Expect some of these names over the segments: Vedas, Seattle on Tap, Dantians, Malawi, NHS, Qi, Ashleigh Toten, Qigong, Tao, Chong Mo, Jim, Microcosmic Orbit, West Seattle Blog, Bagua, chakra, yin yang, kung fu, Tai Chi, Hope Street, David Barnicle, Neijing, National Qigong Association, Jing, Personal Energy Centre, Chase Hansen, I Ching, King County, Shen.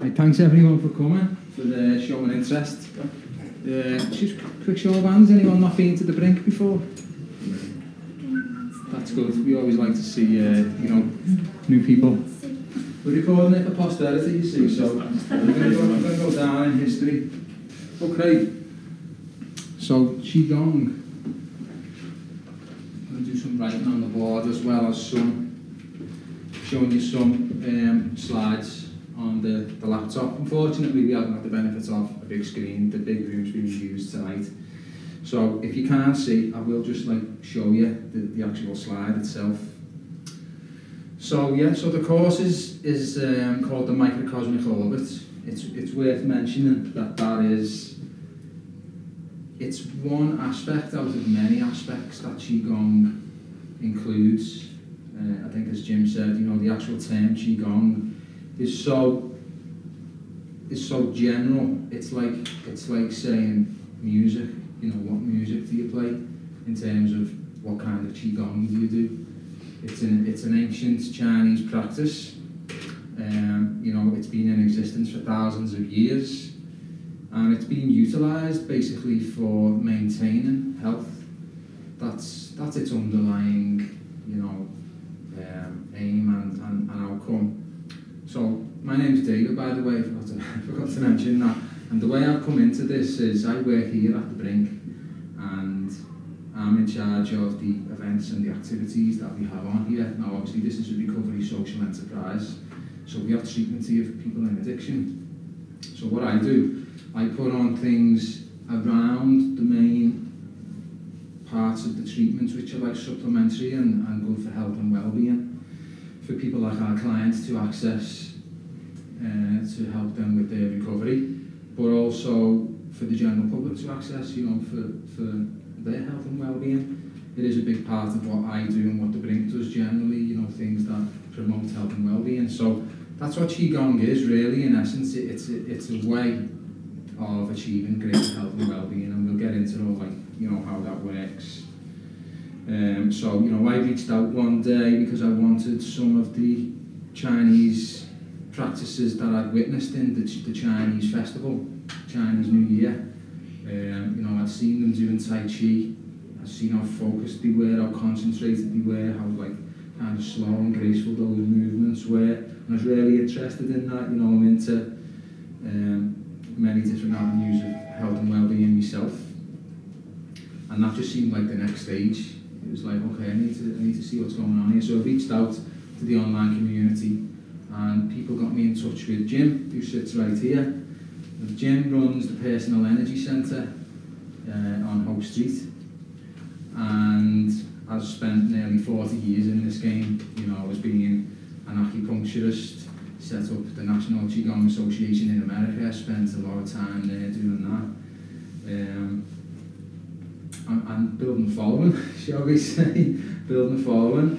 Thanks everyone for coming, for showing interest. Just quick show of hands, anyone not been to the brink before? That's good, we always like to see new people. We're recording it for posterity, you see, so we're going to go down in history. Okay, so Qigong. I'm going to do some writing on the board as well as showing you some slides on the laptop. Unfortunately, we haven't had the benefit of a big screen. The big room's been used tonight. So if you can't see, I will just show you the actual slide itself. So yeah, so the course is called the Microcosmic Orbit. It's worth mentioning that it's one aspect out of many aspects that Qigong includes. I think, as Jim said, the actual term Qigong is so general. It's like saying music. What music do you play? In terms of what kind of Qigong do you do? It's an ancient Chinese practice. It's been in existence for thousands of years, and it's been utilised basically for maintaining health. That's its underlying, aim and outcome. So my name's David, by the way. I forgot to mention that. And the way I've come into this is I work here at the Brink, and I'm in charge of the events and the activities that we have on here. Now, obviously, this is a recovery social enterprise, so we have treatment here for people in addiction. So what I do, I put on things around the main parts of the treatments, which are supplementary and good for health and well-being, for people like our clients to access to help them with their recovery, but also for the general public to access, for their health and well-being. It is a big part of what I do and what the Brink does generally, things that promote health and well-being. So that's what Qigong is, really, in essence. It's a way of achieving greater health and well-being, and we'll get into all how that works. I reached out one day because I wanted some of the Chinese practices that I'd witnessed in the Chinese festival, Chinese New Year. I'd seen them doing Tai Chi. I'd seen how focused they were, how concentrated they were, how kind of slow and graceful those movements were. And I was really interested in that. I'm into many different avenues of health and well-being myself. And that just seemed like the next stage. It was okay, I need to see what's going on here. So I reached out to the online community, and people got me in touch with Jim, who sits right here. And Jim runs the Personal Energy Centre on Hope Street, and I've spent nearly 40 years in this game. I was being an acupuncturist, set up the National Qigong Association in America. I spent a lot of time there doing that. And building a following, shall we say, building a following,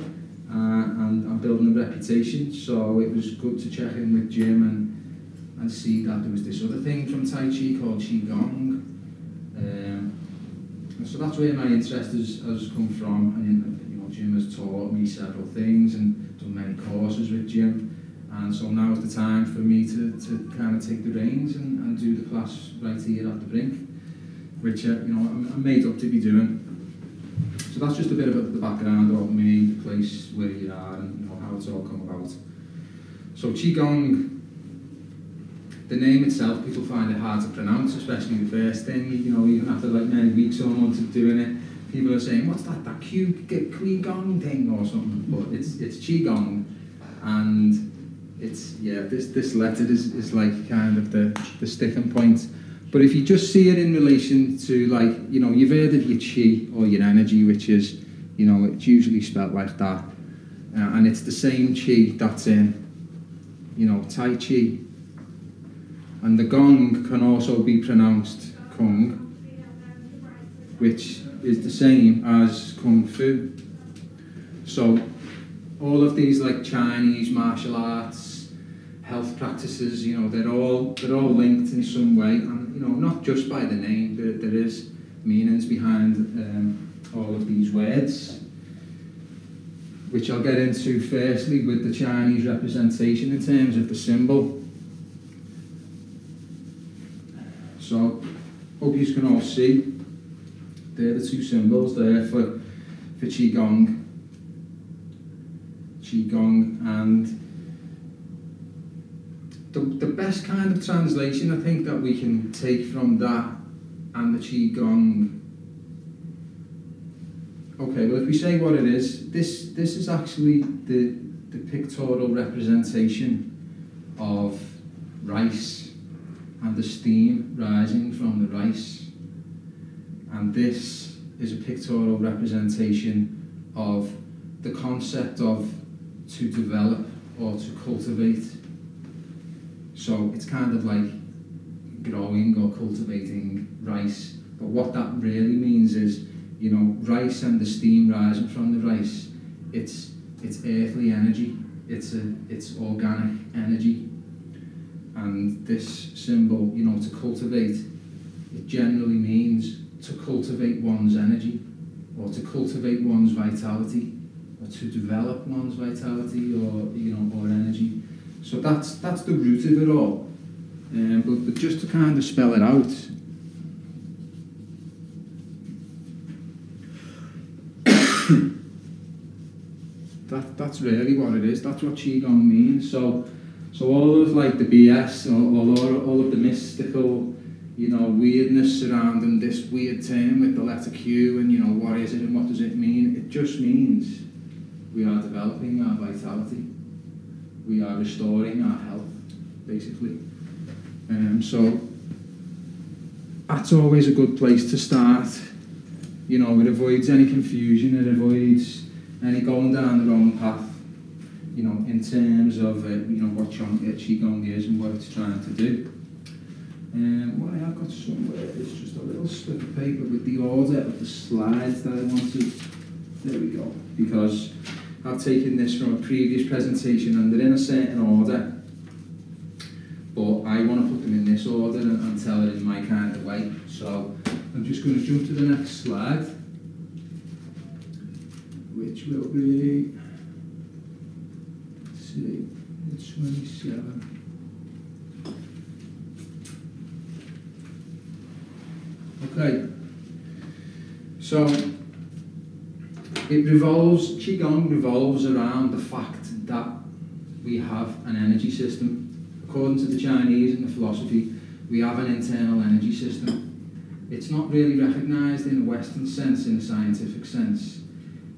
and building a reputation. So it was good to check in with Jim and see that there was this other thing from Tai Chi called Qigong. So that's where my interest has come from. And Jim has taught me several things and done many courses with Jim. And so now is the time for me to kind of take the reins and do the class right here at the Brink, which I'm made up to be doing. So that's just a bit about the background of me, the place where you are, and how it's all come about. So Qigong, the name itself, people find it hard to pronounce, especially the first thing. Even after many weeks or months of doing it, people are saying, "What's that Qigong thing or something?" But it's Qigong, and it's This letter is kind of the sticking point. But if you just see it in relation to you've heard of your Qi or your energy, which is it's usually spelt like that, and it's the same Qi that's in Tai Chi. And the gong can also be pronounced kung, which is the same as kung fu. So all of these Chinese martial arts, health practices, they're all linked in some way, and not just by the name. There is meanings behind all of these words, which I'll get into firstly with the Chinese representation in terms of the symbol. So, hope you can all see, they're the two symbols there for Qigong. Qigong, and the best kind of translation I think that we can take from that and the Qigong. Okay, well if we say what it is, this is actually the pictorial representation of rice and the steam rising from the rice. And this is a pictorial representation of the concept of to develop or to cultivate. So it's kind of like growing or cultivating rice. But what that really means is, you know, rice and the steam rising from the rice, it's earthly energy, it's organic energy. And this symbol, you know, to cultivate, it generally means to cultivate one's energy, or to cultivate one's vitality, or to develop one's vitality, or, you know, or energy. So that's the root of it all. But just to kind of spell it out, that's really what it is. That's what Qigong means. So all of like the BS, all of the mystical, you know, weirdness surrounding this weird term with the letter Q and, you know, what is it and what does it mean? It just means we are developing our vitality. We are restoring our health, basically. So that's always a good place to start. You know, it avoids any confusion, it avoids any going down the wrong path, you know, in terms of, you know, what Qigong is and what it's trying to do. What I have got somewhere is just a little slip of paper with the order of the slides that I wanted. There we go. Because I've taken this from a previous presentation and they're in a certain order, but I want to put them in this order and tell it in my kind of way. So I'm just going to jump to the next slide, which will be, let's see, it's 27. Okay, so Qigong revolves around the fact that we have an energy system. According to the Chinese and the philosophy, we have an internal energy system. It's not really recognised in a Western sense, in a scientific sense.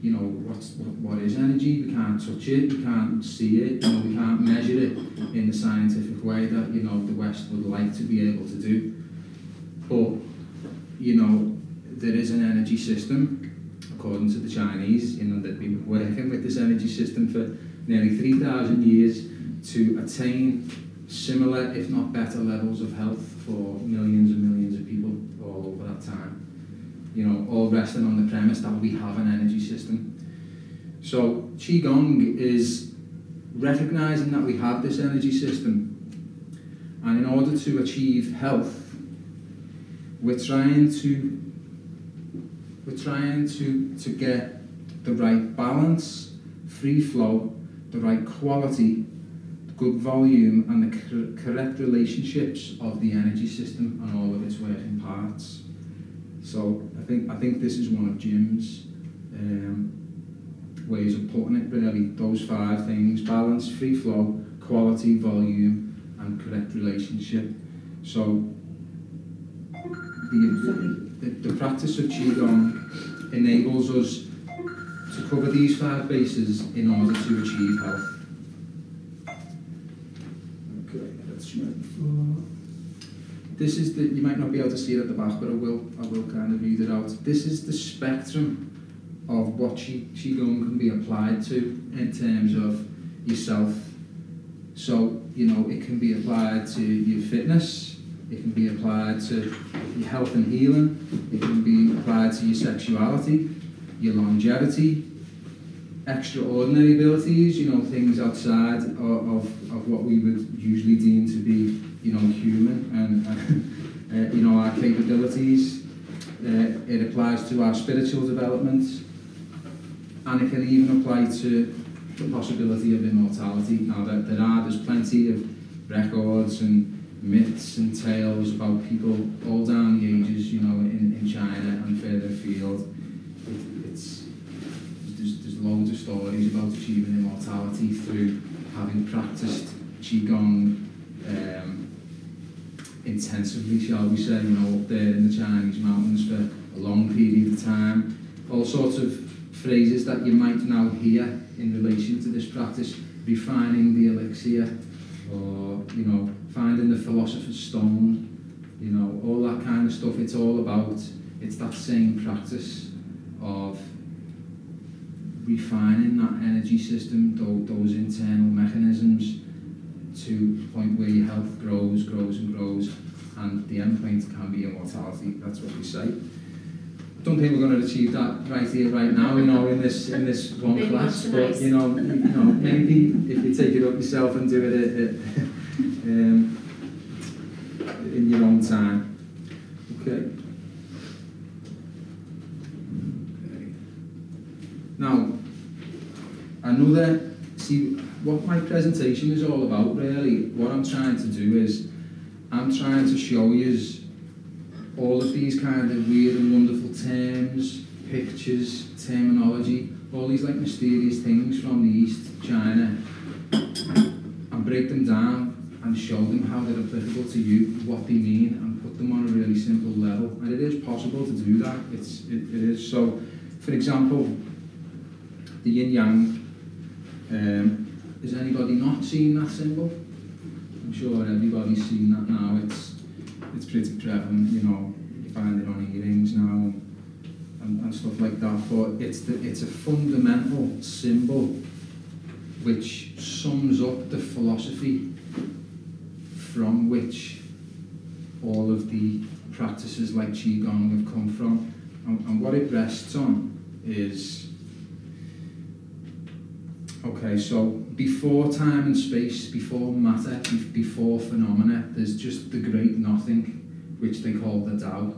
You know, what is energy? We can't touch it, we can't see it, you know, we can't measure it in the scientific way that, you know, the West would like to be able to do. But, you know, there is an energy system, according to the Chinese, you know, they've been working with this energy system for nearly 3,000 years to attain similar, if not better, levels of health for millions and millions of people all over that time. You know, all resting on the premise that we have an energy system. So Qigong is recognizing that we have this energy system, and in order to achieve health, We're trying to get the right balance, free flow, the right quality, good volume, and the correct relationships of the energy system and all of its working parts. So I think this is one of Jim's ways of putting it. Really, those five things: balance, free flow, quality, volume, and correct relationship. So the practice of Qigong enables us to cover these five bases in order to achieve health. Okay, that's right. This is the, you might not be able to see it at the back, but I will kind of read it out. This is the spectrum of what Qigong can be applied to in terms of yourself. So, you know, it can be applied to your fitness. It can be applied to your health and healing. It can be applied to your sexuality, your longevity, extraordinary abilities, you know, things outside of what we would usually deem to be, you know, human and you know, our capabilities. It applies to our spiritual development, and it can even apply to the possibility of immortality. Now, there's plenty of records and myths and tales about people all down the ages, you know, in China and further afield. There's loads of stories about achieving immortality through having practiced Qigong intensively, shall we say, you know, up there in the Chinese mountains for a long period of time. All sorts of phrases that you might now hear in relation to this practice, refining the elixir, or, you know, finding the philosopher's stone, you know, all that kind of stuff. It's all about, it's that same practice of refining that energy system, those internal mechanisms, to the point where your health grows, grows and grows, and the end point can be immortality. That's what we say. I don't think we're going to achieve that right here, right now, you know, in this one maybe class. But you know, maybe if you take it up yourself and do it in your own time. Okay. Now, what my presentation is all about, really, what I'm trying to do is, I'm trying to show you all of these kind of weird and wonderful terms, pictures, terminology, all these like mysterious things from the East China, and break them down and show them how they're applicable to you, what they mean, and put them on a really simple level. And it is possible to do that. It is. So, for example, the yin yang. Has anybody not seen that symbol? I'm sure everybody's seen that now. It's pretty prevalent, you know. You find it on earrings now and stuff like that. But it's a fundamental symbol which sums up the philosophy from which all of the practices like Qigong have come from. And what it rests on is, okay, so before time and space, before matter, before phenomena, there's just the great nothing, which they call the Tao.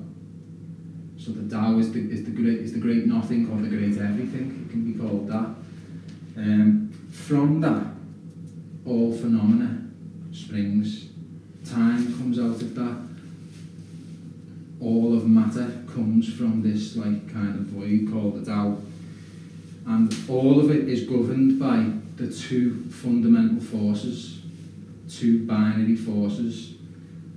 So the Tao is the great nothing, or the great everything. It can be called that. From that, all phenomena springs. Time comes out of that. All of matter comes from this like kind of void called the Tao. And all of it is governed by the two fundamental forces, two binary forces.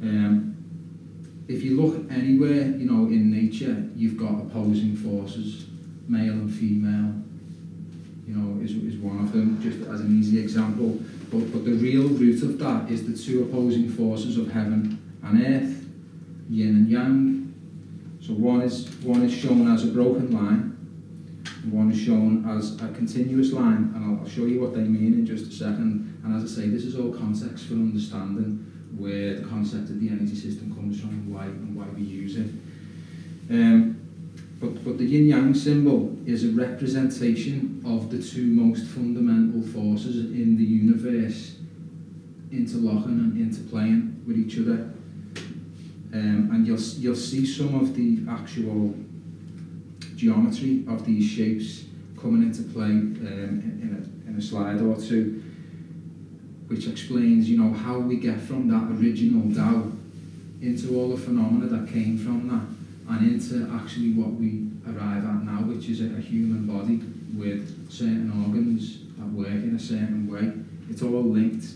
If you look anywhere, you know, in nature, you've got opposing forces, male and female, you know, is one of them, just as an easy example. But the real root of that is the two opposing forces of heaven and earth, yin and yang. So one is shown as a broken line, one is shown as a continuous line, and I'll show you what they mean in just a second. And as I say, this is all context for understanding where the concept of the energy system comes from and why we use it. But the yin-yang symbol is a representation of the two most fundamental forces in the universe interlocking and interplaying with each other. And you'll see some of the actual geometry of these shapes coming into play in a slide or two, which explains, you know, how we get from that original Tao into all the phenomena that came from that, and into actually what we arrive at now, which is a human body with certain organs that work in a certain way. It's all linked,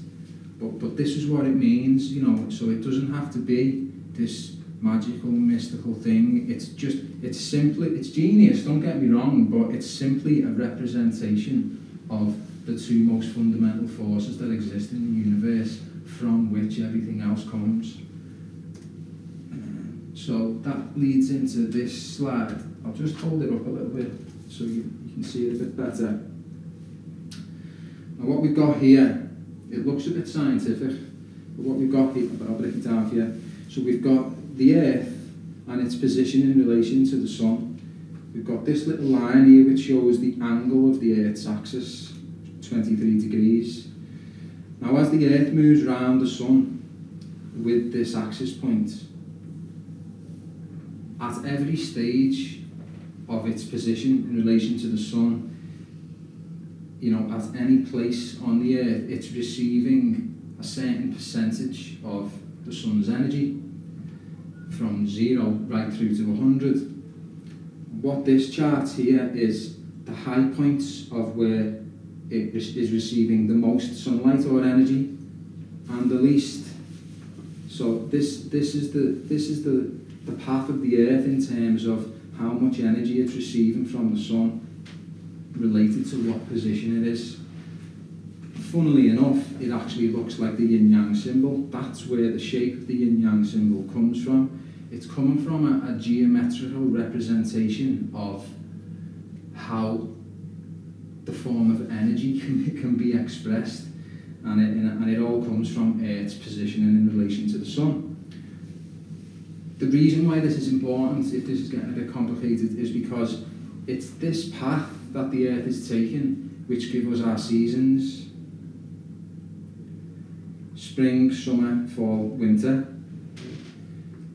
but this is what it means, you know. So it doesn't have to be this magical, mystical thing. It's genius, don't get me wrong, but it's simply a representation of the two most fundamental forces that exist in the universe, from which everything else comes. So that leads into this slide. I'll just hold it up a little bit so you can see it a bit better. Now what we've got here, it looks a bit scientific, but what we've got here, but I'll break it down here. So we've got the Earth and its position in relation to the Sun. We've got this little line here which shows the angle of the Earth's axis, 23 degrees. Now as the Earth moves round the Sun with this axis point, at every stage of its position in relation to the Sun, you know, at any place on the Earth, it's receiving a certain percentage of the sun's energy from 0 right through to 100. What this chart here is the high points of where it is receiving the most sunlight or energy and the least. So this is the path of the earth in terms of how much energy it's receiving from the sun related to what position it is. Funnily enough, it actually looks like the yin-yang symbol. That's where the shape of the yin-yang symbol comes from. It's coming from a geometrical representation of how the form of energy can be expressed, and it all comes from Earth's positioning in relation to the sun. The reason why this is important, if this is getting a bit complicated, is because it's this path that the Earth is taking which give us our seasons: spring, summer, fall, winter.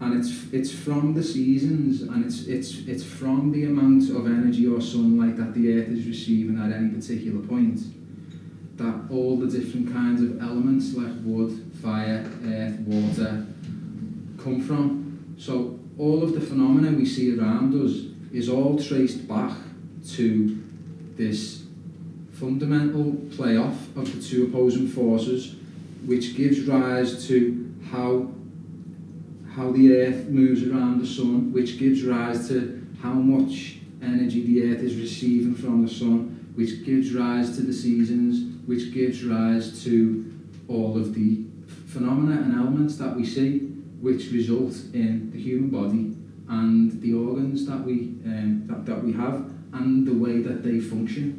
And it's from the seasons, and it's from the amount of energy or sunlight that the earth is receiving at any particular point that all the different kinds of elements like wood, fire, earth, water come from. So all of the phenomena we see around us is all traced back to this fundamental playoff of the two opposing forces, which gives rise to how the earth moves around the sun, which gives rise to how much energy the earth is receiving from the sun, which gives rise to the seasons, which gives rise to all of the phenomena and elements that we see, which result in the human body and the organs that we have and the way that they function.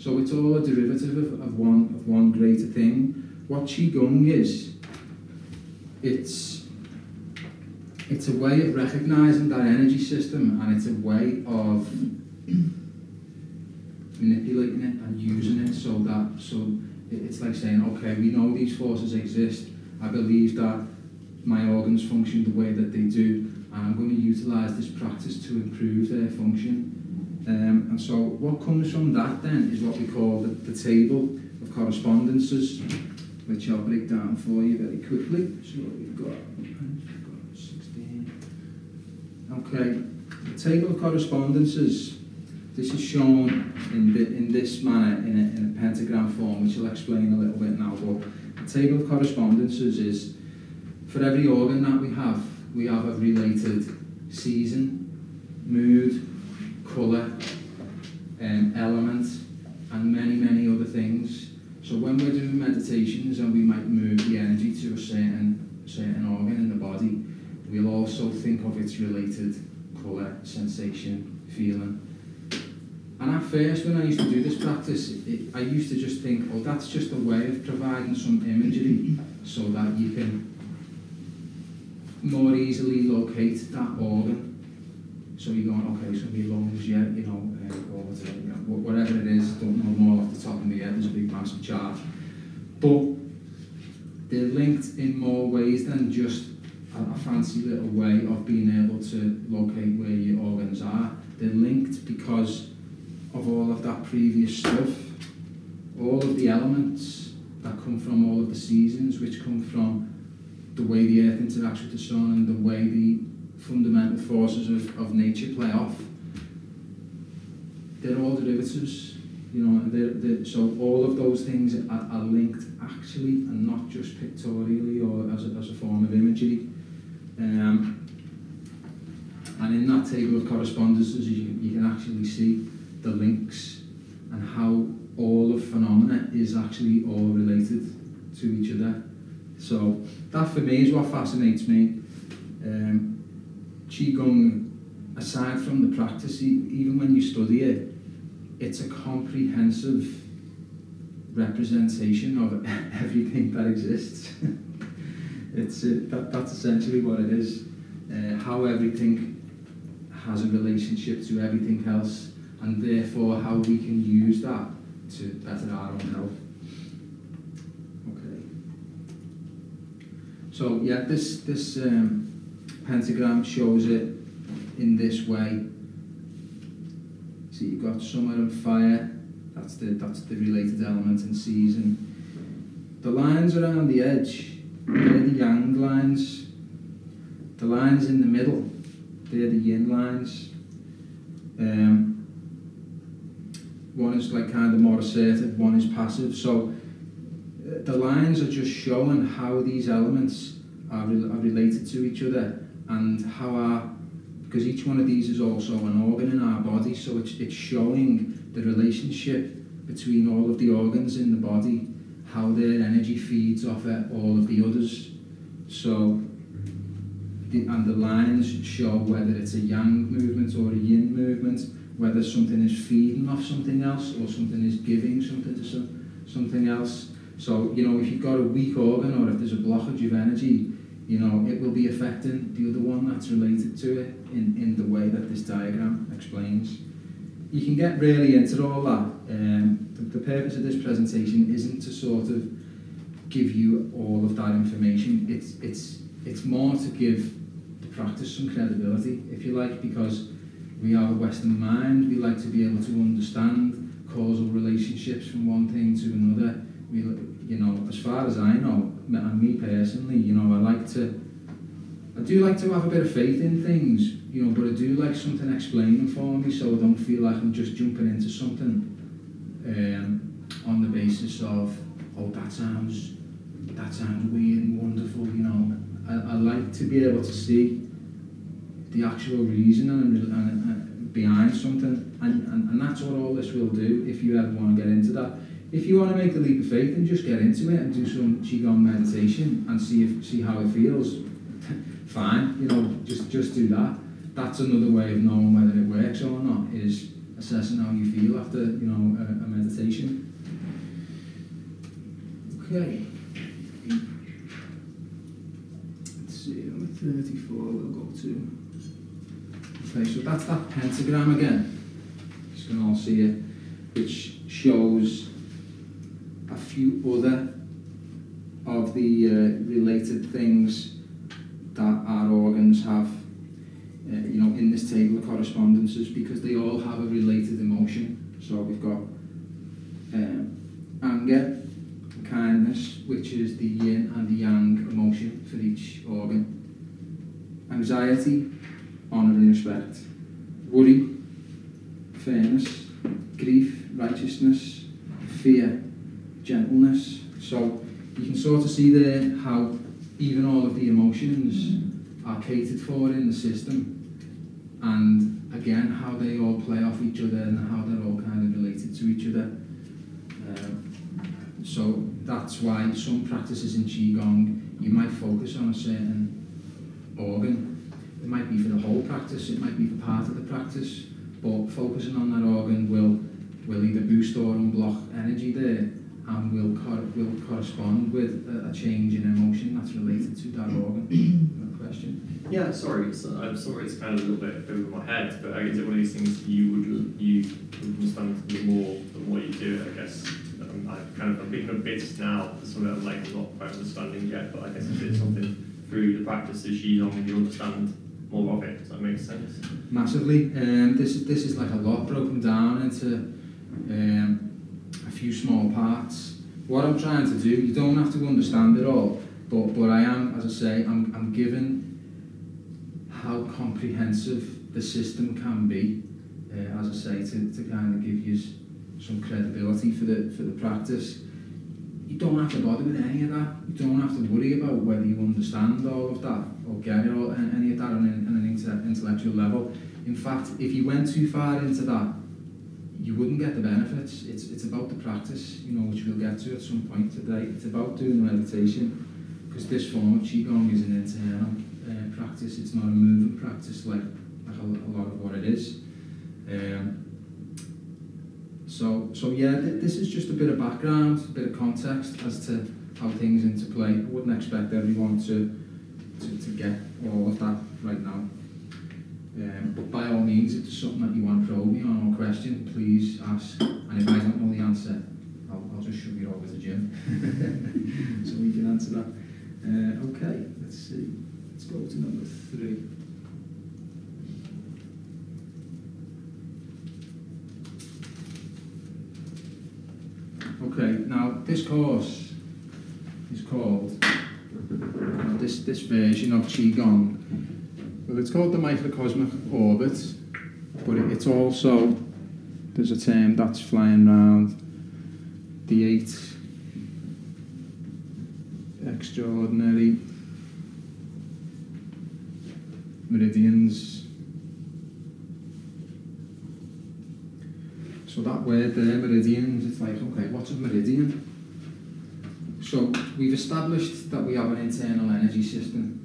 So it's all a derivative of one greater thing. What Qigong is, it's a way of recognising that energy system, and it's a way of manipulating it and using it so it's like saying, okay, we know these forces exist, I believe that my organs function the way that they do, and I'm going to utilise this practice to improve their function. And so what comes from that then is what we call the table of correspondences, which I'll break down for you very quickly. So we've got... Okay, the table of correspondences. This is shown in this manner in a pentagram form, which I'll explain a little bit now. But the table of correspondences is for every organ that we have a related season, mood, colour, element, and many, many other things. So when we're doing meditations and we might move the energy to a certain organ in the body, we'll also think of its related colour, sensation, feeling. And at first, when I used to do this practice, I used to just think, oh, that's just a way of providing some imagery so that you can more easily locate that organ. So you're going, okay, it's going to be lungs, yeah, you know, water, you know, whatever it is, don't know more off the top of my head, there's a big massive chart. But they're linked in more ways than just a fancy little way of being able to locate where your organs are. They're linked because of all of that previous stuff, all of the elements that come from all of the seasons, which come from the way the earth interacts with the sun and the way the fundamental forces of nature play off. They're all derivatives, you know, so all of those things are linked actually, and not just pictorially or as a form of imagery. And in that table of correspondences, you can actually see the links and how all of phenomena is actually all related to each other. So that for me is what fascinates me. Qigong, aside from the practice, even when you study it, it's a comprehensive representation of everything that exists. That's essentially what it is. How everything has a relationship to everything else, and therefore how we can use that to better our own health. Okay. So yeah, this pentagram shows it in this way. So you've got summer and fire. That's the related element and season. The lines around the edge They're the yang lines. The lines in the middle, they're the yin lines. One is like kind of more assertive, one is passive. So the lines are just showing how these elements are related to each other, and how our, because each one of these is also an organ in our body, so it's showing the relationship between all of the organs in the body, how their energy feeds off all of the others. So, and the lines show whether it's a yang movement or a yin movement, whether something is feeding off something else or something is giving something to something else. So, you know, if you've got a weak organ or if there's a blockage of energy, you know, it will be affecting the other one that's related to it in the way that this diagram explains. You can get really into all that. The purpose of this presentation isn't to sort of give you all of that information. It's more to give the practice some credibility, if you like, because we are a Western mind. We like to be able to understand causal relationships from one thing to another. We, you know, as far as I know, and me personally, you know, I do like to have a bit of faith in things, you know, but I do like something explaining for me, so I don't feel like I'm just jumping into something on the basis of, oh, that sounds weird and wonderful, you know. I like to be able to see the actual reason and behind something, and that's what all this will do. If you ever want to get into that, if you want to make the leap of faith and just get into it and do some Qigong meditation and see how it feels, fine, you know, just do that. That's another way of knowing whether it works or not, is assessing how you feel after, you know, a meditation. Okay. 34 we'll go to. Okay, so that's that pentagram again. You can all see it, which shows a few other of the related things that our organs have, you know, in this table of correspondences, because they all have a related emotion. So we've got anger, kindness, which is the yin and the yang emotion for each organ. Anxiety, honour and respect. Worry, fairness. Grief, righteousness. Fear, gentleness. So you can sort of see there how even all of the emotions are catered for in the system, and again how they all play off each other and how they're all kind of related to each other. So that's why some practices in Qigong, you might focus on a certain organ. It might be for the whole practice, it might be for part of the practice, but focusing on that organ will either boost or unblock energy there, and will correspond with a change in emotion that's related to that organ. That question? Yeah, sorry, it's kind of a little bit over my head, but I guess it's one of these things you would understand more than what you do, I guess. I'm picking up bits now, something that I'm like not quite understanding yet, but I guess it's something through the practices you understand more of it. Does that make sense? Massively. This is like a lot broken down into a few small parts. What I'm trying to do, you don't have to understand it all, but I am, as I say, I'm given how comprehensive the system can be, as I say, to kind of give you some credibility for the practice. You don't have to bother with any of that. You don't have to worry about whether you understand all of that or get it all, any of that on an intellectual level. In fact, if you went too far into that, you wouldn't get the benefits. It's about the practice, you know, which we'll get to at some point today. It's about doing the meditation, because this form of Qigong is an internal practice. It's not a moving practice like a lot of what it is. So yeah, this is just a bit of background, a bit of context as to how things interplay. I wouldn't expect everyone to get all of that right now. But by all means, if there's something that you want to probe me on or question, please ask. And if I don't know the answer, I'll just shove you over to Jim, so we can answer that. Okay, let's see. Let's go to number 3. Okay, now this course is called this version of Qigong. Well, it's called the Microcosmic Orbit, but it's also, there's a term that's flying around, the eight extraordinary meridians. So that word there, meridians, it's like, okay, what's a meridian? So we've established that we have an internal energy system.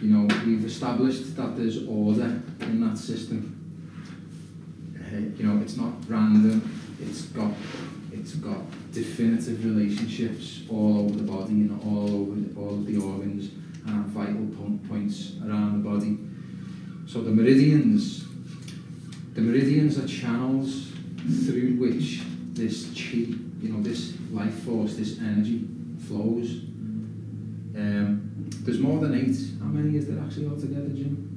You know, we've established that there's order in that system. You know, it's not random. It's got definitive relationships all over the body and all of the organs and vital points around the body. So the meridians are channels through which this qi, you know, this life force, this energy flows. There's more than eight. How many is there actually altogether, Jim?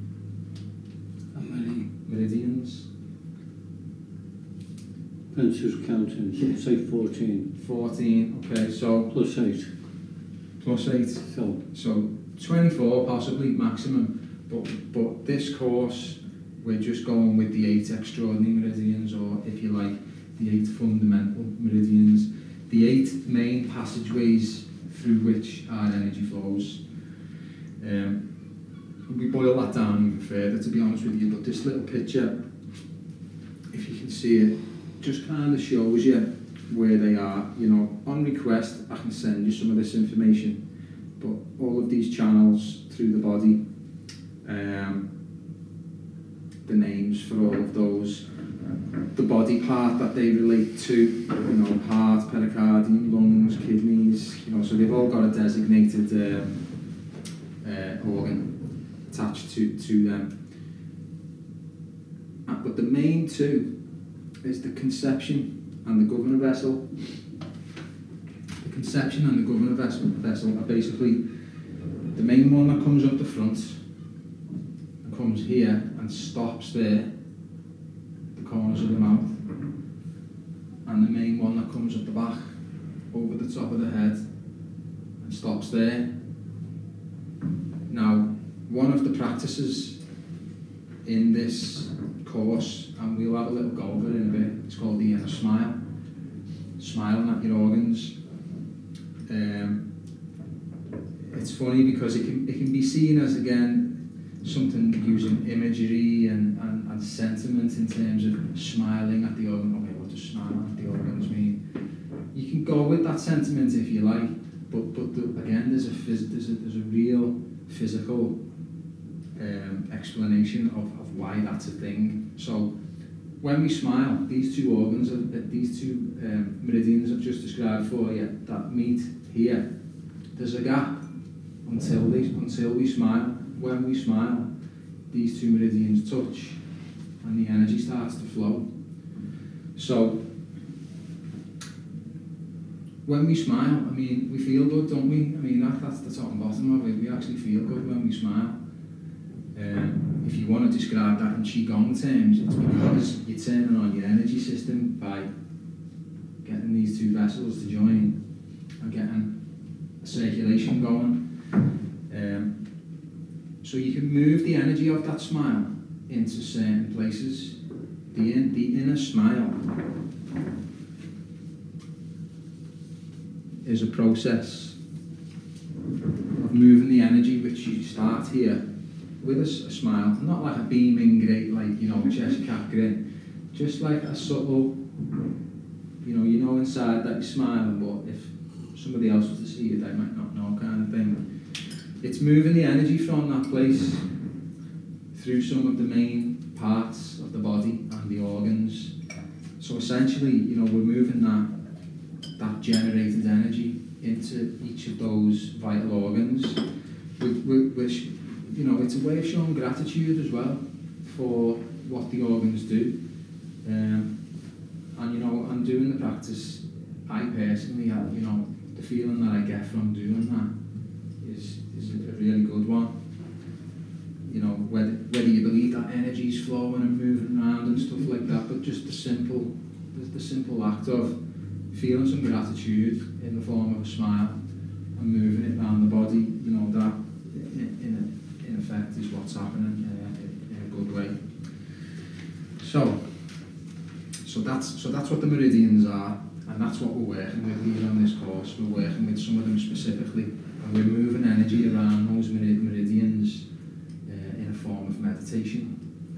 How many? Meridians? Depends who's counting. Yeah. Say 14. 14, okay, so... Plus 8. Plus 8. So 24 possibly, maximum. But this course, we're just going with the eight extraordinary meridians, or if you like, the eight fundamental meridians. The eight main passageways through which our energy flows. We boil that down even further, to be honest with you, but this little picture, if you can see it, just kind of shows you where they are. You know, on request, I can send you some of this information, but all of these channels through the body, the names for all of those, the body part that they relate to, you know, heart, pericardium, lungs, kidneys, you know, so they've all got a designated organ attached to them. But the main two is the conception and the governor vessel. The conception and the governor vessel are basically the main one that comes up the front and comes here and stops there, the corners of the mouth, and the main one that comes up the back, over the top of the head, and stops there. Now, one of the practices in this course, and we'll have a little go over it in a bit, it's called the inner smile. Smiling at your organs. It's funny because it can be seen as, again, something using imagery and sentiment in terms of smiling at the organ. Okay, what does smiling at the organs mean? You can go with that sentiment if you like, but again, there's a real physical explanation of why that's a thing. So when we smile, these two meridians I've just described for you that meet here, there's a gap until we smile. When we smile, these two meridians touch and the energy starts to flow. So when we smile, I mean, we feel good, don't we? I mean, that's the top and bottom of it. We actually feel good when we smile. If you want to describe that in Qigong terms, it's because you're turning on your energy system by getting these two vessels to join and getting a circulation going. So you can move the energy of that smile into certain places. The inner smile is a process of moving the energy, which you start here, with a smile, not like a beaming grin, like, you know, chest cap grin, just like a subtle, you know inside that you're smiling, but if somebody else was to see you, they might not know, kind of thing. It's moving the energy from that place through some of the main parts of the body and the organs. So essentially, you know, we're moving that generated energy into each of those vital organs. You know, it's a way of showing gratitude as well for what the organs do. And, you know, and doing the practice, I personally have, you know, the feeling that I get from doing that is a really good one. You know, whether you believe that energy's flowing and moving around and stuff like that, but just the simple act of feeling some gratitude in the form of a smile and moving it around the body, you know, that So that's what the meridians are, and that's what we're working with here on this course. We're working with some of them specifically, and we're moving energy around those meridians in a form of meditation,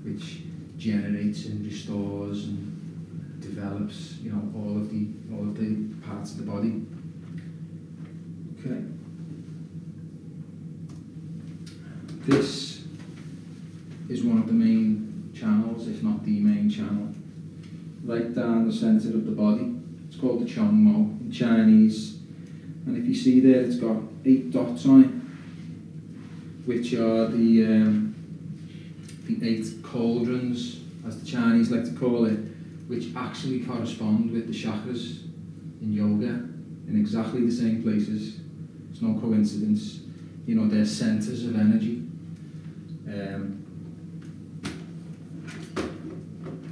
which generates and restores and develops, you know, all of the parts of the body. Okay. This is one of the main channels, if not the main channel, right down the centre of the body. It's called the Chong Mo in Chinese, and if you see there, it's got 8 dots on it, which are the 8 cauldrons, as the Chinese like to call it, which actually correspond with the chakras in yoga in exactly the same places. It's no coincidence. You know, they're centres of energy. And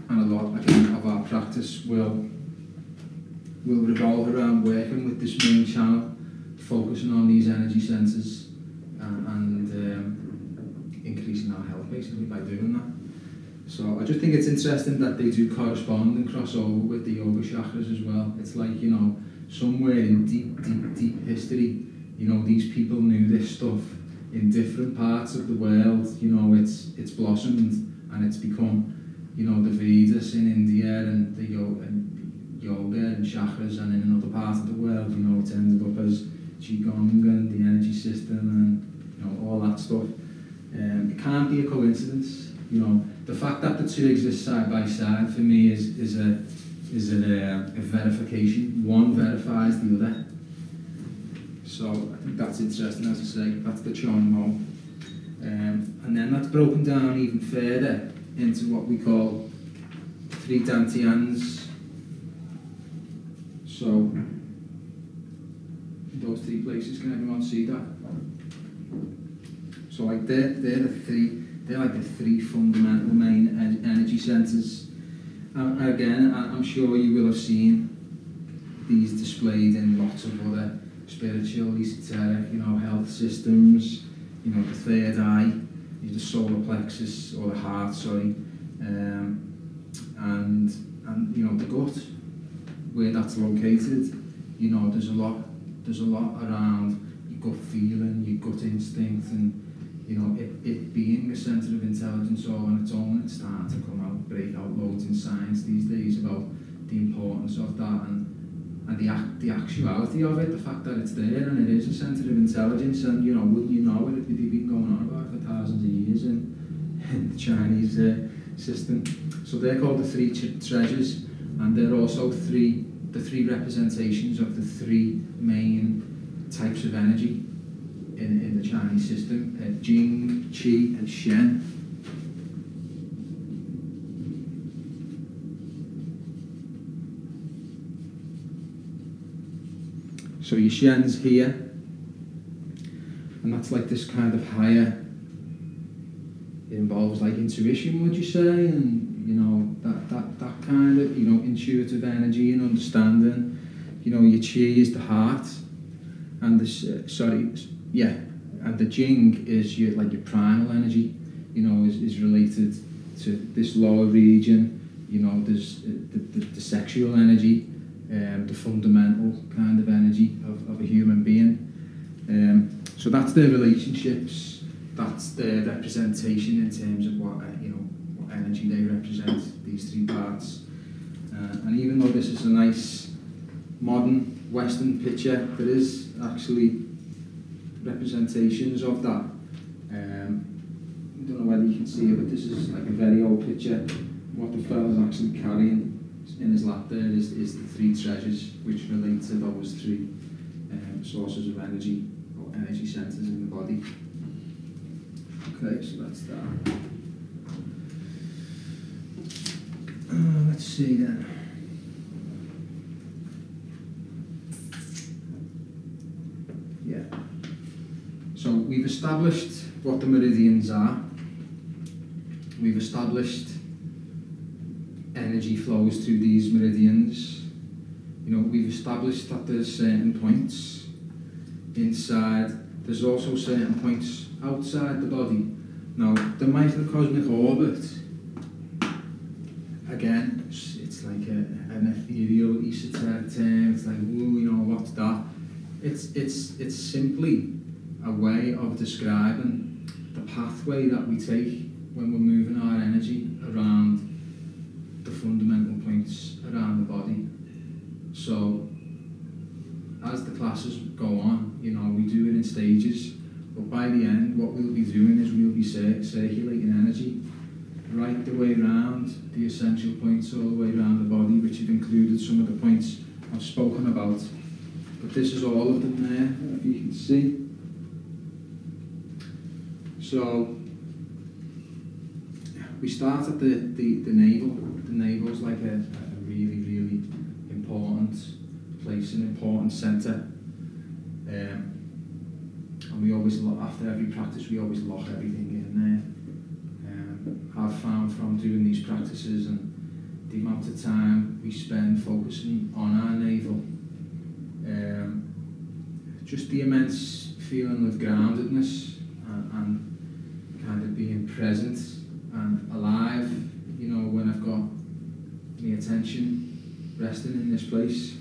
a lot, again, of our practice will revolve around working with this main channel, focusing on these energy centres, and increasing our health, basically, by doing that. So I just think it's interesting that they do correspond and cross over with the yoga chakras as well. It's like, you know, somewhere in deep history, you know, these people knew this stuff in different parts of the world. You know, it's blossomed and it's become, you know, the Vedas in India and the yoga and chakras, and in another part of the world, you know, it's ended up as Qigong and the energy system and, you know, all that stuff. It can't be a coincidence. You know, the fact that the two exist side by side, for me, is a verification. One verifies the other. So I think that's interesting, as I say. That's the Chong Mo. And then that's broken down even further into what we call 3 Dantians. So those 3 places, can everyone see that? So like they're like the three fundamental main energy centres. Again, I'm sure you will have seen these displayed in lots of other spiritual, esoteric, you know, health systems. You know, the third eye, the solar plexus, or the heart, sorry, and you know, the gut, where that's located. You know, there's a lot around your gut feeling, your gut instinct, and, you know, it being a centre of intelligence all on its own. It's starting to come out, break out loads in science these days about the importance of that, and the actuality of it, the fact that it's there and it is a centre of intelligence. And, you know, wouldn't you know it, they've been going on about it for thousands of years in the Chinese system. So they're called the 3 treasures, and they're also the three representations of the 3 main types of energy in the Chinese system: Jing, Qi and Shen. So your Shen's here, and that's like this kind of higher, it involves like intuition, would you say, and, you know, that kind of, you know, intuitive energy and understanding. You know, your Qi is the heart, and the Jing is your primal energy, you know, is related to this lower region. You know, there's the sexual energy, the fundamental kind of energy of a human being. So that's their relationships, that's their representation in terms of what energy they represent, these 3 parts. And even though this is a nice modern Western picture, there is actually representations of that. I don't know whether you can see it, but this is like a very old picture. What the fella's actually carrying in his lap there is the 3 treasures, which relate to those 3 sources of energy, or energy centres in the body. Okay, so that's that. Let's see then. Yeah. So we've established what the meridians are. We've established energy flows through these meridians. You know, we've established that there's certain points inside. There's also certain points outside the body. Now, the microcosmic orbit again, it's like an ethereal, esoteric term. It's like, ooh, you know, what's that? It's simply a way of describing the pathway that we take when we're moving our energy around the fundamental points around the body. So as the classes go on, you know, we do it in stages, but by the end what we'll be doing is we'll be circulating energy right the way around the essential points, all the way around the body, which have included some of the points I've spoken about. But this is all of them there, if you can see. So we start at the navel. The navel's like a really, really important place, an important centre. And we always, after every practice, we always lock everything in there. I've found from doing these practices and the amount of time we spend focusing on our navel, just the immense feeling of groundedness and kind of being present and alive, you know, when I've got the attention resting in this place.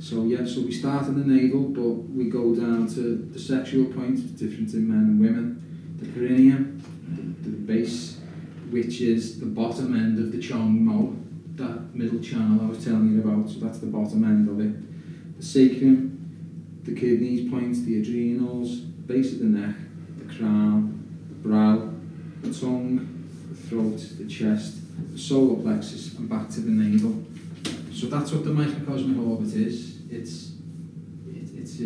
So yeah, so we start in the navel, but we go down to the sexual points, different in men and women, the perineum, the base, which is the bottom end of the Chong Mo, that middle channel I was telling you about, so that's the bottom end of it. The sacrum, the kidneys points, the adrenals, base of the neck, the crown, the brow, the tongue, the throat, the chest, the solar plexus, and back to the navel. So that's what the microcosmic orbit is. It's a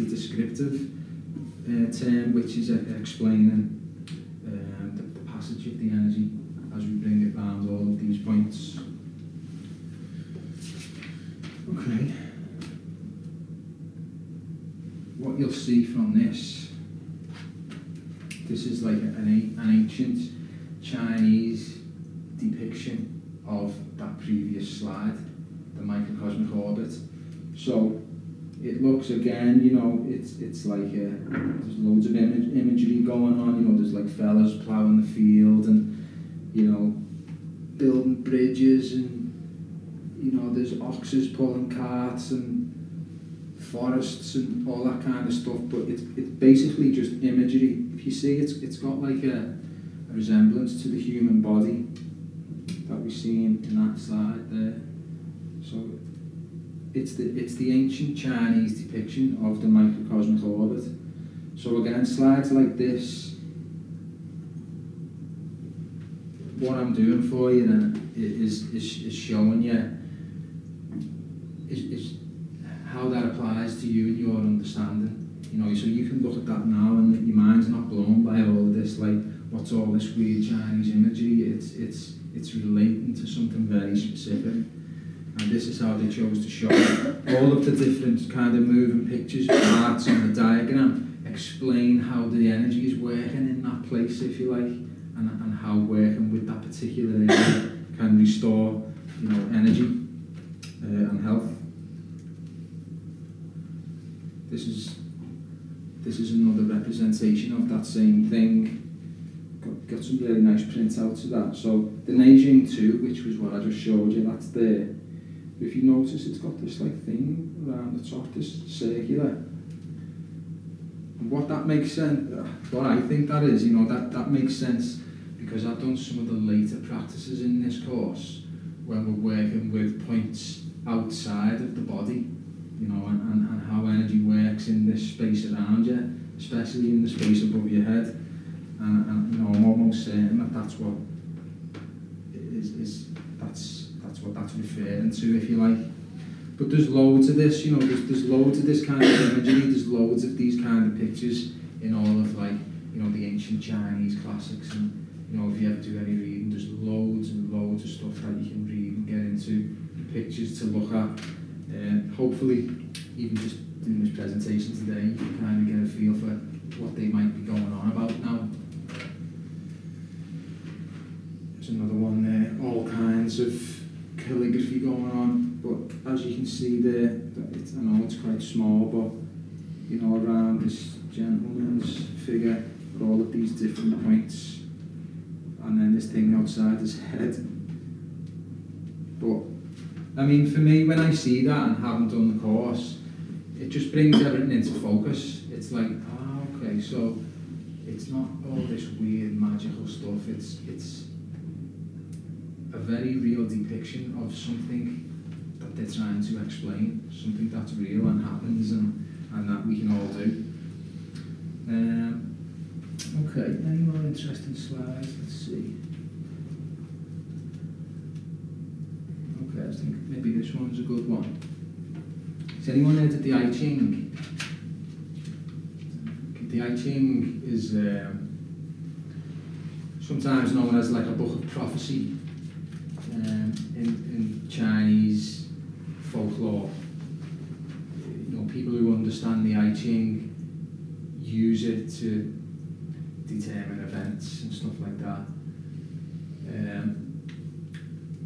descriptive term which is explaining the passage of the energy as we bring it round all of these points. Okay. What you'll see from this is like an ancient Chinese depiction of that previous slide, the microcosmic orbit. So it looks, again, you know, it's like there's loads of imagery going on. You know, there's like fellas ploughing the field and, you know, building bridges, and, you know, there's oxes pulling carts and forests and all that kind of stuff. But it's basically just imagery. If you see, it's got like a resemblance to the human body that we see in that slide there. So it's the ancient Chinese depiction of the microcosmic orbit. So again, slides like this, what I'm doing for you then is showing you is how that applies to you and your understanding. You know, so you can look at that now and your mind's not blown by all of this, like, what's all this weird Chinese imagery? It's relating to something very specific. And this is how they chose to show all of the different kind of moving pictures, parts on the diagram, explain how the energy is working in that place, if you like, and how working with that particular area can restore, you know, energy and health. This is another representation of that same thing. Got some really nice printouts of that. So the Neijing 2, which was what I just showed you, that's there. If you notice, it's got this like thing around the top, this circular. And what that makes sense, what I think that is, you know, that makes sense because I've done some of the later practices in this course when we're working with points outside of the body, you know, and how energy works in this space around you, especially in the space above your head. And you know, I'm almost certain that that's what that's referring to, if you like. But there's loads of this, you know. There's loads of this kind of imagery. There's loads of these kind of pictures in all of, like, you know, the ancient Chinese classics. And, you know, if you ever do any reading, there's loads and loads of stuff that you can read and get into, pictures to look at. Hopefully, even just doing this presentation today, you can kind of get a feel for what they might be going on about now. There's another one there, all kinds of calligraphy going on, but as you can see there, I know it's quite small, but, you know, around this gentleman's figure, got all of these different points, and then this thing outside his head, But I mean, for me, when I see that and haven't done the course, it just brings everything into focus. It's like, ah, okay, so it's not all this weird magical stuff. It's a very real depiction of something that they're trying to explain, something that's real and happens and that we can all do. Okay, any more interesting slides? Let's see. Okay, I think maybe this one's a good one. Has anyone heard of the I Ching? The I Ching is sometimes known as like a book of prophecy in Chinese folklore. You know, people who understand the I Ching use it to determine events and stuff like that.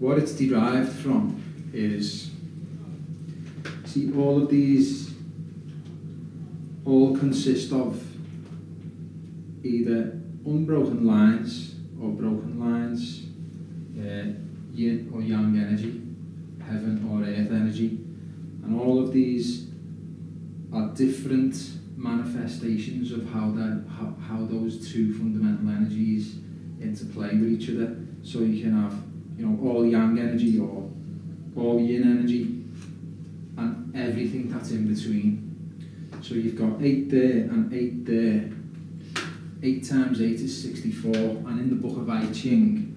What it's derived from is, see, all of these all consist of either unbroken lines or broken lines, yin or yang energy, heaven or earth energy, and all of these are different manifestations of how those two fundamental energies interplay with each other. So you can have, you know, all yang energy or all yin energy and everything that's in between. So you've got 8 there and 8 there. 8 times 8 is 64, and in the book of I Ching,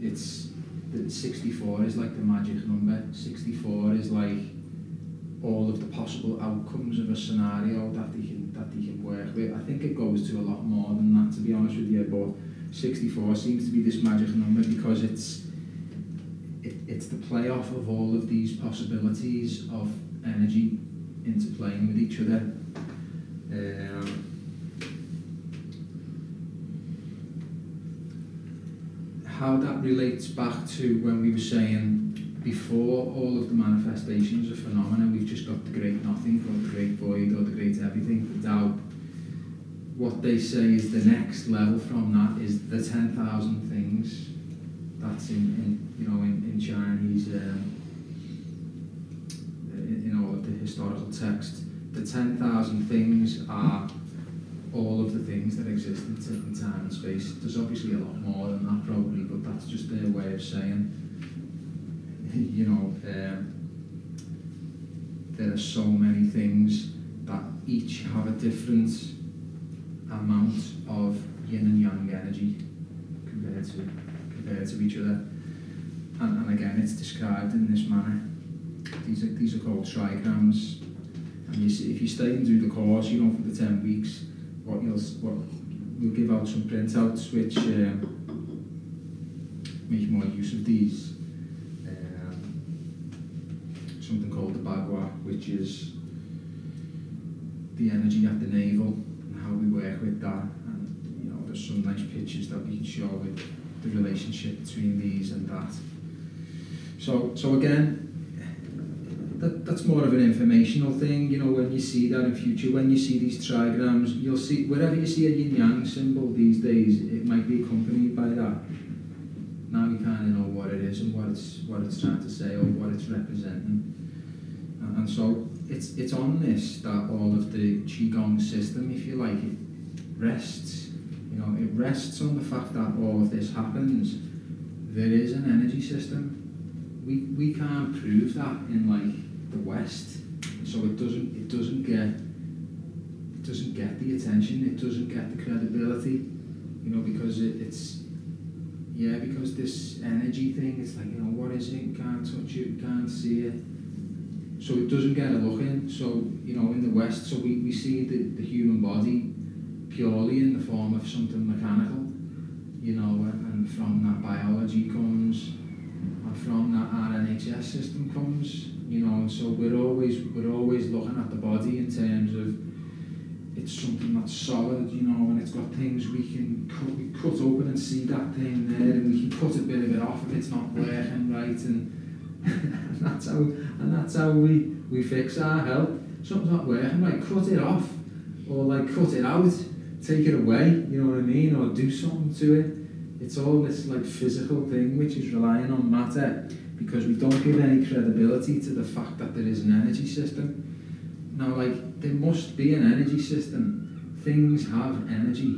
it's that 64 is like the magic number. 64 is like all of the possible outcomes of a scenario that they can work with. I think it goes to a lot more than that, to be honest with you, but 64 seems to be this magic number because it's the playoff of all of these possibilities of energy interplaying with each other. How that relates back to when we were saying before, all of the manifestations of phenomena, we've just got the great nothing or the great void or the great everything, the Tao. What they say is the next level from that is the 10,000 things. That's in Chinese. In all of the historical text, the 10,000 things are all of the things that exist in time and space. There's obviously a lot more than that probably, but that's just their way of saying, you know, there are so many things that each have a different amount of yin and yang energy compared to each other. And again, it's described in this manner. These are called trigrams, and if you stay and do the course, you know, for the 10 weeks, we'll give out some printouts which make more use of these. Something called the Bagua, which is the energy at the navel and how we work with that, and you know, there's some nice pictures that we can show with the relationship between these and that. So again, That's more of an informational thing, you know. When you see that in future, when you see these trigrams, you'll see, wherever you see a yin-yang symbol these days, it might be accompanied by that. Now you kind of know what it is and what it's trying to say or what it's representing. And so it's on this that all of the Qigong system, if you like, it rests. You know, it rests on the fact that all of this happens. There is an energy system. We can't prove that in like the West, so it doesn't get the attention, it doesn't get the credibility, you know, because because this energy thing, it's like, you know, what is it? You can't touch it, you can't see it, so it doesn't get a look in. So, you know, in the West, so we see the human body purely in the form of something mechanical, you know, and from that biology comes, and from that our NHS system comes, you know. So we're always looking at the body in terms of it's something that's solid, you know, and it's got things we cut open and see that thing there, and we can cut a bit of it off if it's not working right, and that's how we fix our health. Something's not working right, cut it off, or like cut it out, take it away, you know what I mean, or do something to it. It's all this like physical thing which is relying on matter, because we don't give any credibility to the fact that there is an energy system. Now, like, there must be an energy system. Things have energy.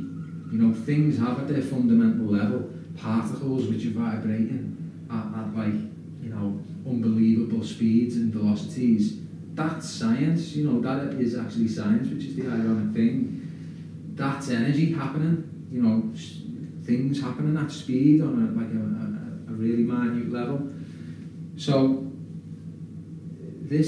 You know, things have at their fundamental level particles which are vibrating at like, you know, unbelievable speeds and velocities. That's science, you know, that is actually science, which is the ironic thing. That's energy happening, you know, things happening at speed on a, like a really minute level. So the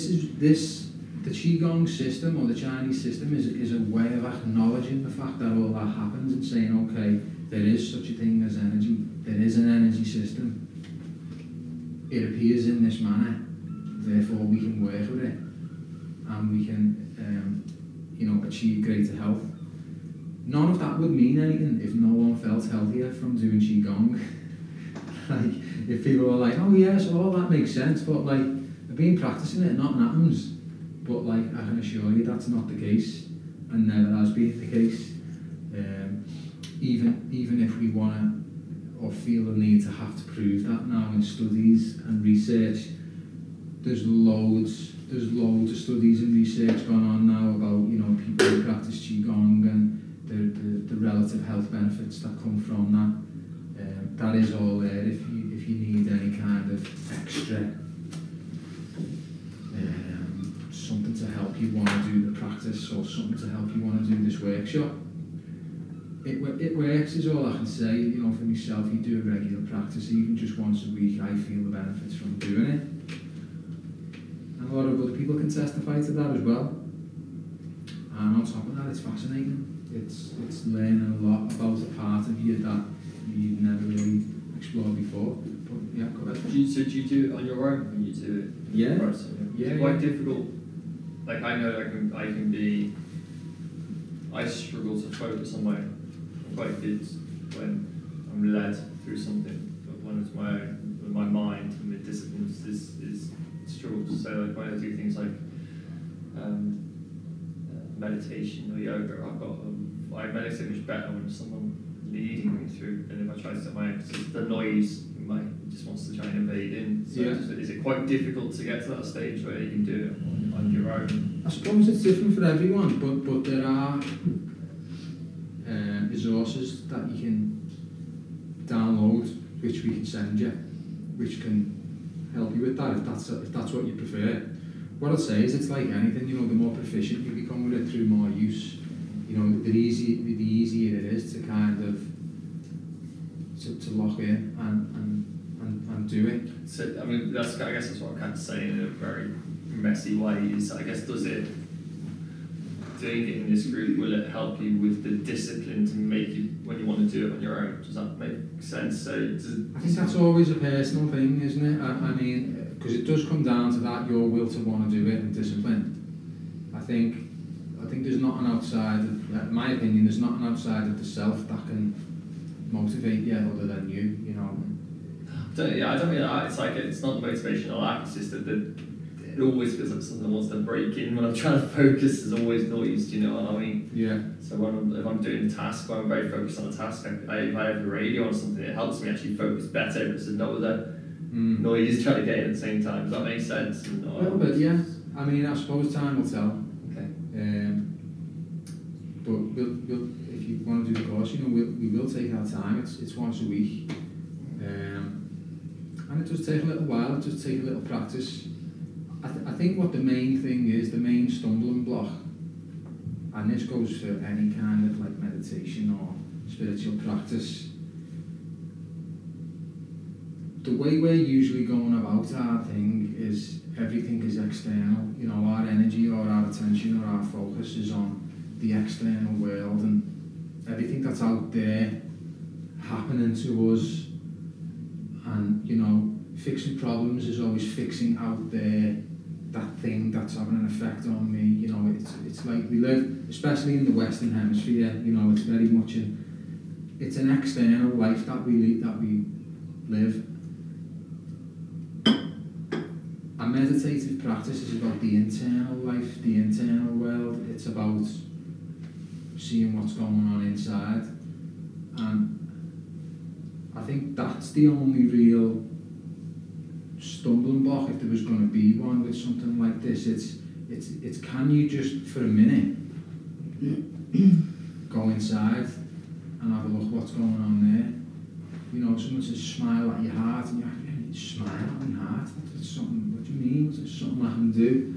Qigong system or the Chinese system is a way of acknowledging the fact that all that happens and saying, okay, there is such a thing as energy, there is an energy system, it appears in this manner, therefore we can work with it and we can you know, achieve greater health. None of that would mean anything if no one felt healthier from doing Qigong. Like, if people were like, oh yes, all that makes sense, but like, I've been practicing it, nothing happens. But like, I can assure you that's not the case, and never has been the case. Even if we want to or feel the need to have to prove that now in studies and research, there's loads of studies and research going on now about, you know, people who practice Qigong and the relative health benefits that come from that. That is all there if you need any kind of extra something to help you want to do the practice, or something to help you want to do this workshop. It works is all I can say. You know, for myself, you do a regular practice, even just once a week, I feel the benefits from doing it. And a lot of other people can testify to that as well. And on top of that, it's fascinating. It's learning a lot about a part of you that you've never really explored before. But yeah, go ahead. Do you do it on your own when you do it? Yeah. It's quite difficult. Like, I know I can be. I struggle to focus on my own. Quite good when I'm led through something, but when it's my own, with my mind and the disciplines, is struggles. So like, when I do things like meditation or yoga, I meditate much better when someone leading me through, and if I try to set my own, the noise in my just wants to try and invade in. So yeah. Is it quite difficult to get to that stage where you can do it on your own? I suppose it's different for everyone, but there are resources that you can download, which we can send you, which can help you with that if that's what you prefer. What I'd say is, it's like anything, you know, the more proficient you become with it through more use, you know, the easier it is to kind of to lock in and do it. So I mean, I guess that's what I can say in a very messy way. Is, I guess, doing it in this group, will it help you with the discipline to make you when you want to do it on your own? Does that make sense? I think that's always a personal thing, isn't it? I mean, because it does come down to that, your will to want to do it and discipline. I think there's not an outside of, in my opinion, there's not an outside of the self that can motivate you other than you, you know. I don't mean that. It's like, it's not the motivational act, it's just that it always feels like something wants to break in when I'm trying to focus. There's always noise, do you know what I mean? Yeah. So if I'm doing a task, when I'm very focused on a task, if I have the radio on something, it helps me actually focus better because there's no other noise trying to get in at the same time. Does that make sense? No, a little bit, yeah. I mean, I suppose time will tell. But we'll, if you want to do the course, you know, we will take our time. It's once a week, and it does take a little while. It does take a little practice. I think what the main thing is, the main stumbling block, and this goes for any kind of like meditation or spiritual practice. The way we're usually going about our thing is, everything is external. You know, our energy or our attention or our focus is on the external world, and everything that's out there happening to us, and, you know, fixing problems is always fixing out there that thing that's having an effect on me. You know, it's like we live, especially in the Western Hemisphere, you know, it's very much it's an external life that we live. A meditative practice is about the internal life, the internal world. It's about seeing what's going on inside. And think that's the only real stumbling block, if there was going to be one with something like this. It's can you just for a minute go inside and have a look what's going on there? You know, someone says smile at your heart, and you're like, smile at my heart? That's something, what do you mean? There's something I can do.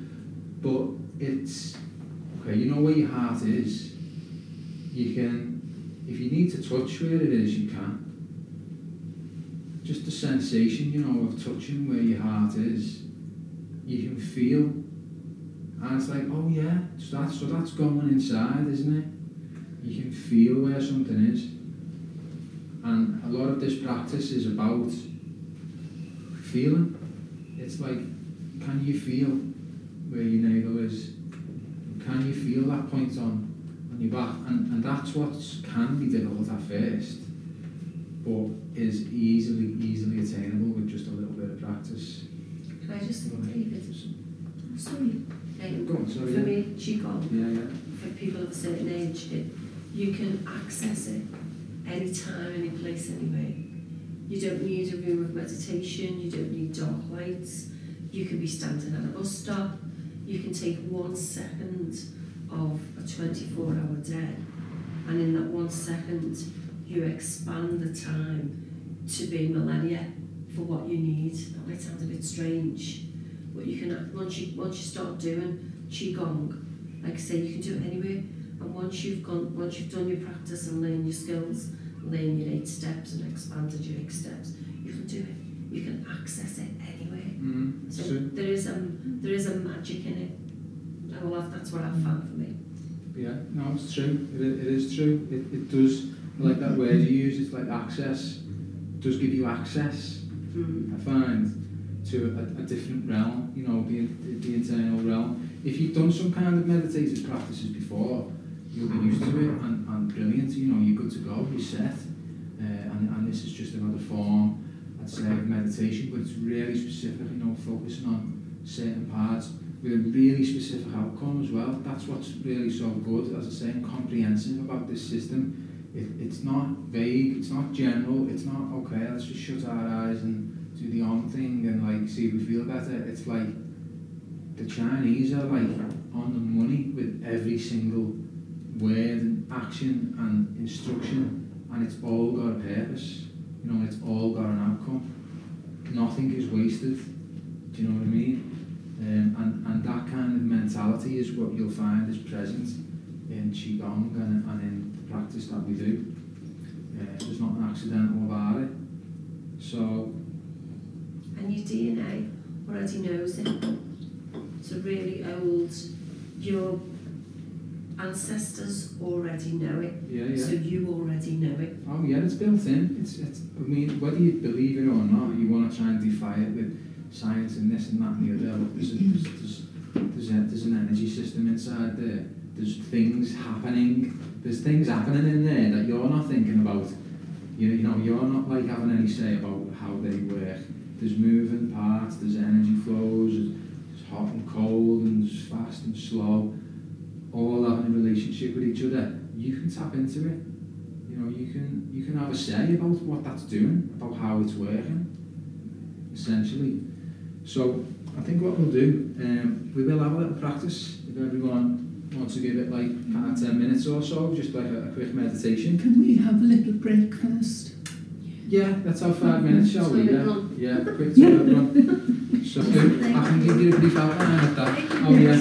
But it's, okay, you know where your heart is. You can, if you need to touch where it is, you can. Just the sensation, you know, of touching where your heart is, you can feel. And it's like, oh yeah, so that's going inside, isn't it? You can feel where something is. And a lot of this practice is about feeling. It's like, can you feel where your navel is? Can you feel that point on your back? And that's what can be difficult at first, but is easily attainable with just a little bit of practice. Can I just think, David? Sorry. Go on, sorry. For me, Qigong, for people of a certain age, you can access it any time, any place, anyway. You don't need a room of meditation, you don't need dark lights, you can be standing at a bus stop, you can take 1 second of a 24-hour day, and in that 1 second, you expand the time to be millennia for what you need. That might sound a bit strange, but you can, once you start doing Qigong, like I say, you can do it anywhere. And once you've done your practice and learned your skills, learned your 8 steps and expanded your 8 steps, you can do it. You can access it anywhere. Mm-hmm. So there is a magic in it. And that's what I've found for me. Yeah, no, it's true. It is true. It does, I like that word you use, it's like access. It does give you access, mm-hmm. I find, to a different realm, you know, the internal realm. If you've done some kind of meditative practices before, you'll be used to it and brilliant, you know, you're good to go, you're set. And this is just another form, I'd say, of meditation, but it's really specific, you know, focusing on certain parts with a really specific outcome as well. That's what's really so good, as I say, and comprehensive about this system. It's not vague, it's not general, it's not, okay, let's just shut our eyes and do the arm thing and like see if we feel better. It's like the Chinese are like on the money with every single word and action and instruction, and it's all got a purpose, you know, it's all got an outcome. Nothing is wasted, do you know what I mean? And that kind of mentality is what you'll find is present in Qigong and in the practice that we do. There's not an accidental about it. So, and your DNA already knows it. It's a really old, your ancestors already know it. Yeah. So you already know it. Oh yeah, it's built in. It's I mean, whether you believe it or not, you want to try and defy it with science and this and that and the other. There's an energy system inside there. There's things happening in there that you're not thinking about. You know, you're not like having any say about how they work. There's moving parts, there's energy flows, there's hot and cold, and there's fast and slow, all having a relationship with each other. You can tap into it. You know, you can have a say about what that's doing, about how it's working, essentially. So I think what we'll do, we will have a little practice if everyone wants to give it like 10 minutes or so, just like a quick meditation. Can we have a little break first? Yeah, let's have 5 minutes, shall we? Yeah, quick to everyone. So, I can give you a brief outline of that. Oh, yeah,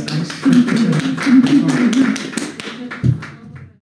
thanks.